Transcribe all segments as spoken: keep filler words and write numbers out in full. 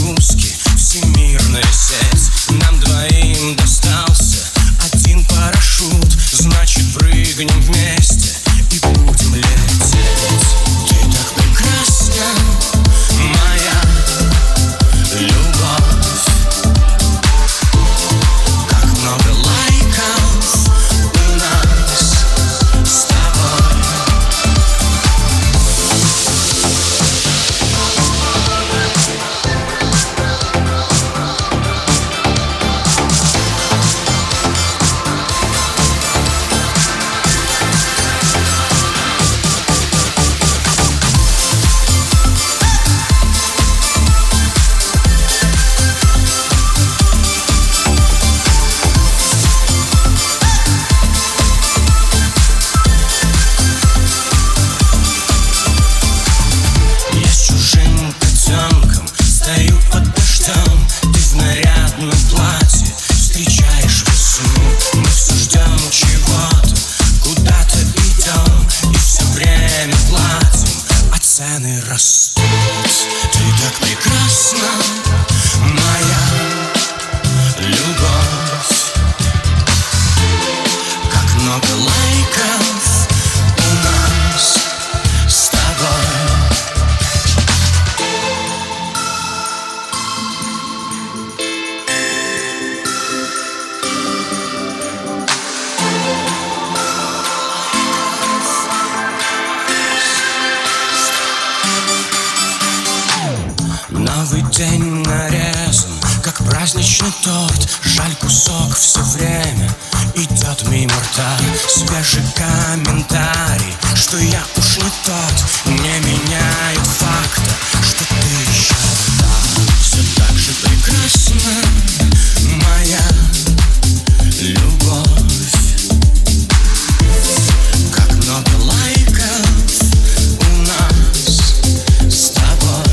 нагрузки, всемирная сеть. Нам двоим достался один парашют, значит прыгнем вместе и будем лететь. Ты так прекрасна, моя любовь. Как много лайков у нас с тобой. Цены растут, ты так прекрасна, моя любовь. Как много лайков у нас с тобой. Новый день нарезан, как праздничный торт. Жаль, кусок все время идет мимо рта. Свежий комментарий, что я уж не тот, не меняет факта, что ты еще там. Все так же прекрасно, моя любовь. Как много лайков у нас с тобой.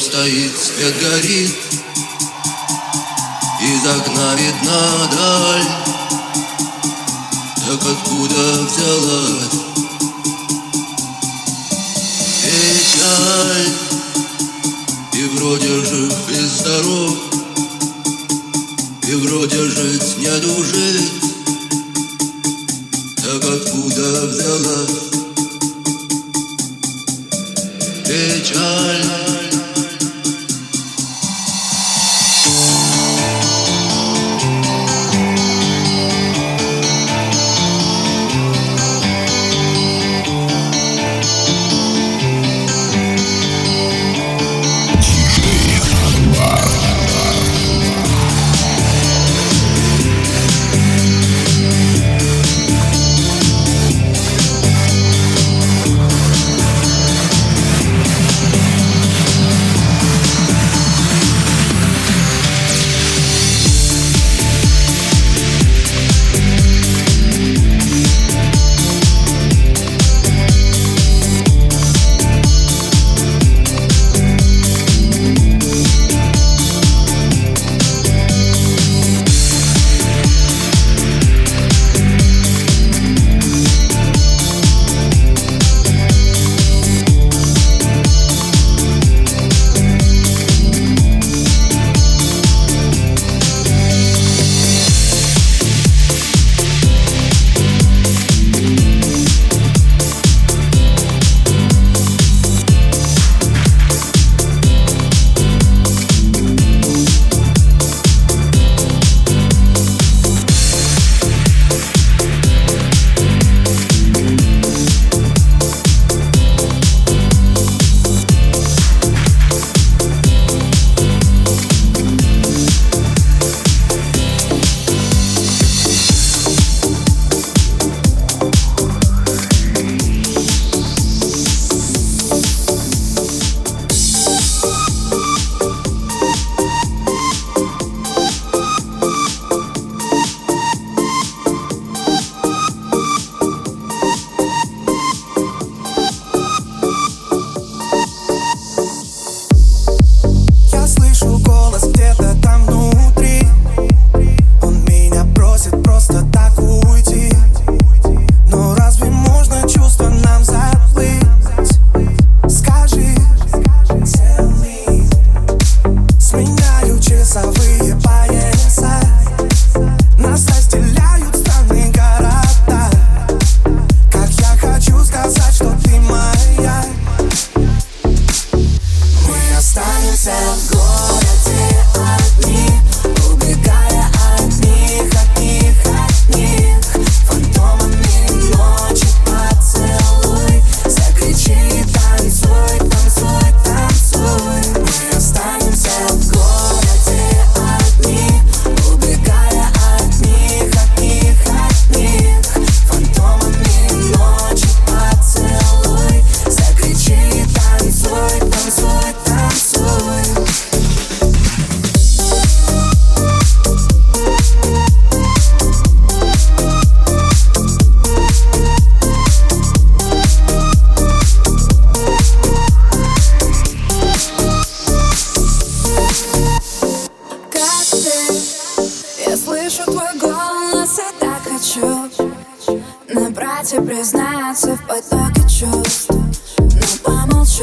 дом стоит, свет горит, из окна видна даль. Так откуда взялась печаль? И вроде жив и здоров, и вроде жить не дужить. Так откуда взялась печаль? Признаться в потоке чувств, но помолчу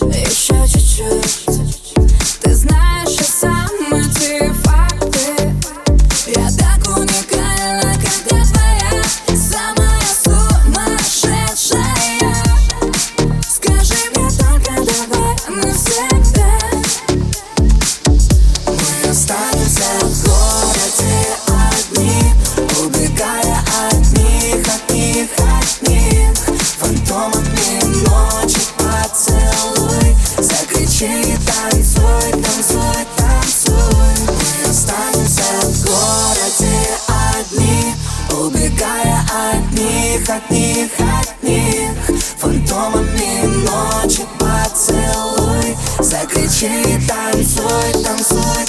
еще чуть-чуть. Ты знаешь, я сам эти факты. Я так уникальна, когда твоя самая сумасшедшая. Скажи мне только давай навсегда. Мы останемся в городе одни, убегая от них, от них, от них. Фантомами ночи поцелуй, закричи, танцуй, танцуй, танцуй. Мы останемся в городе одни, убегая от них, от них, от них. Фантомами ночи поцелуй, закричи, танцуй, танцуй, танцуй.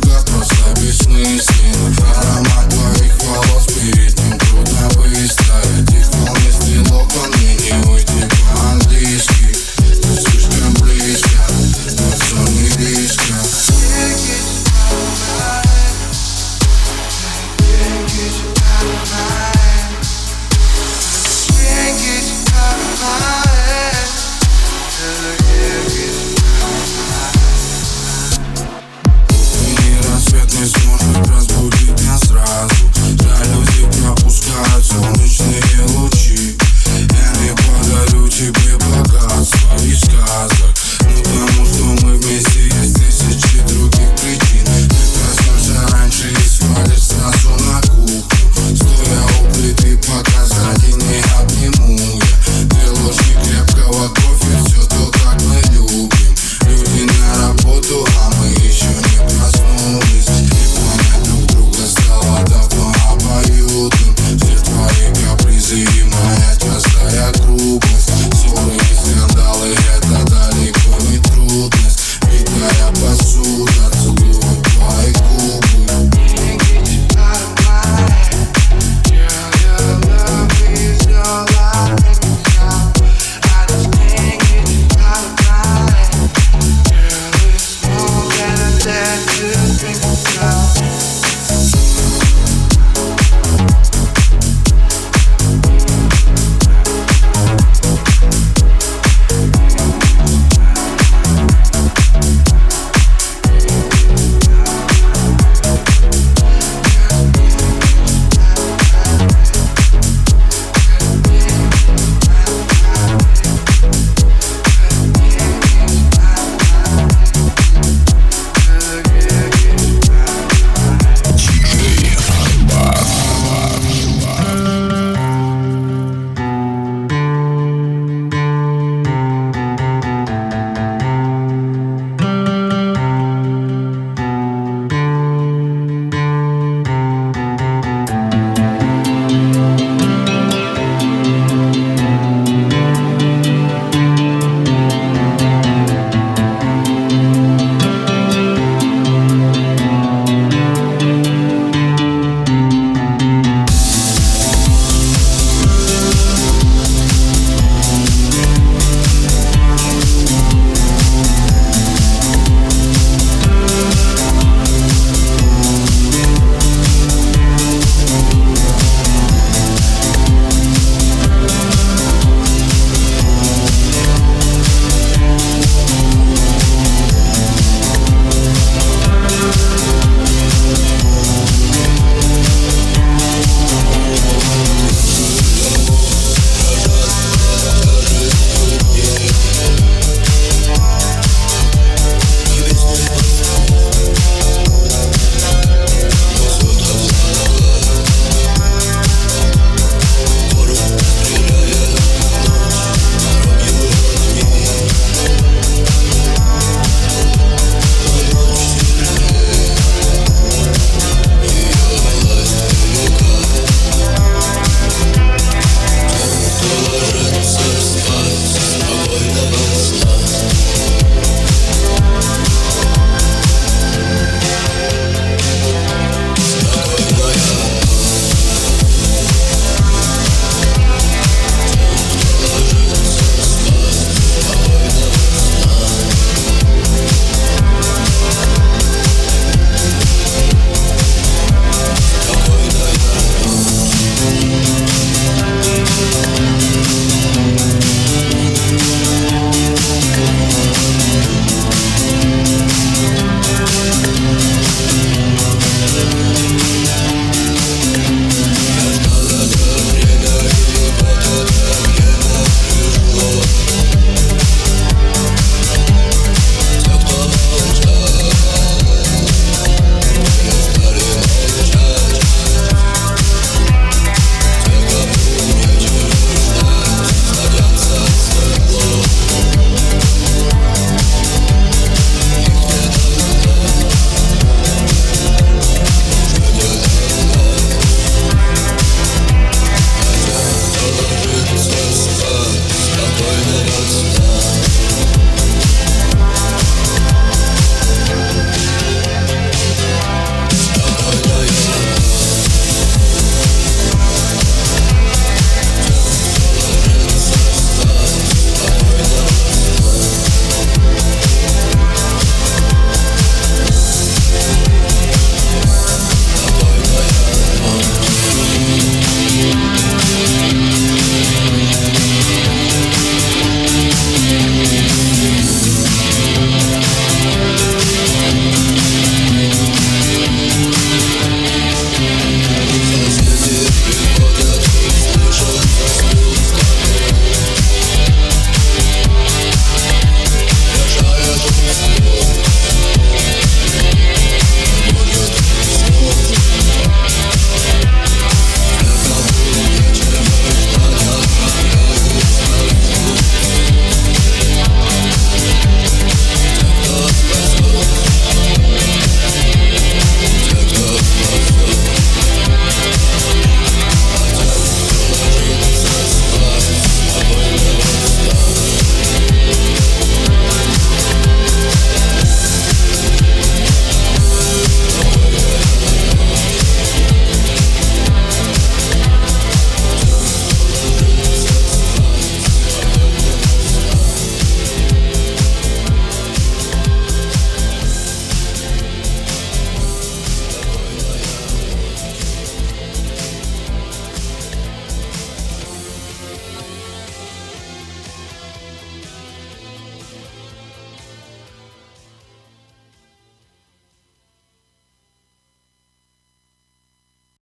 кругах, просто бессмысленно.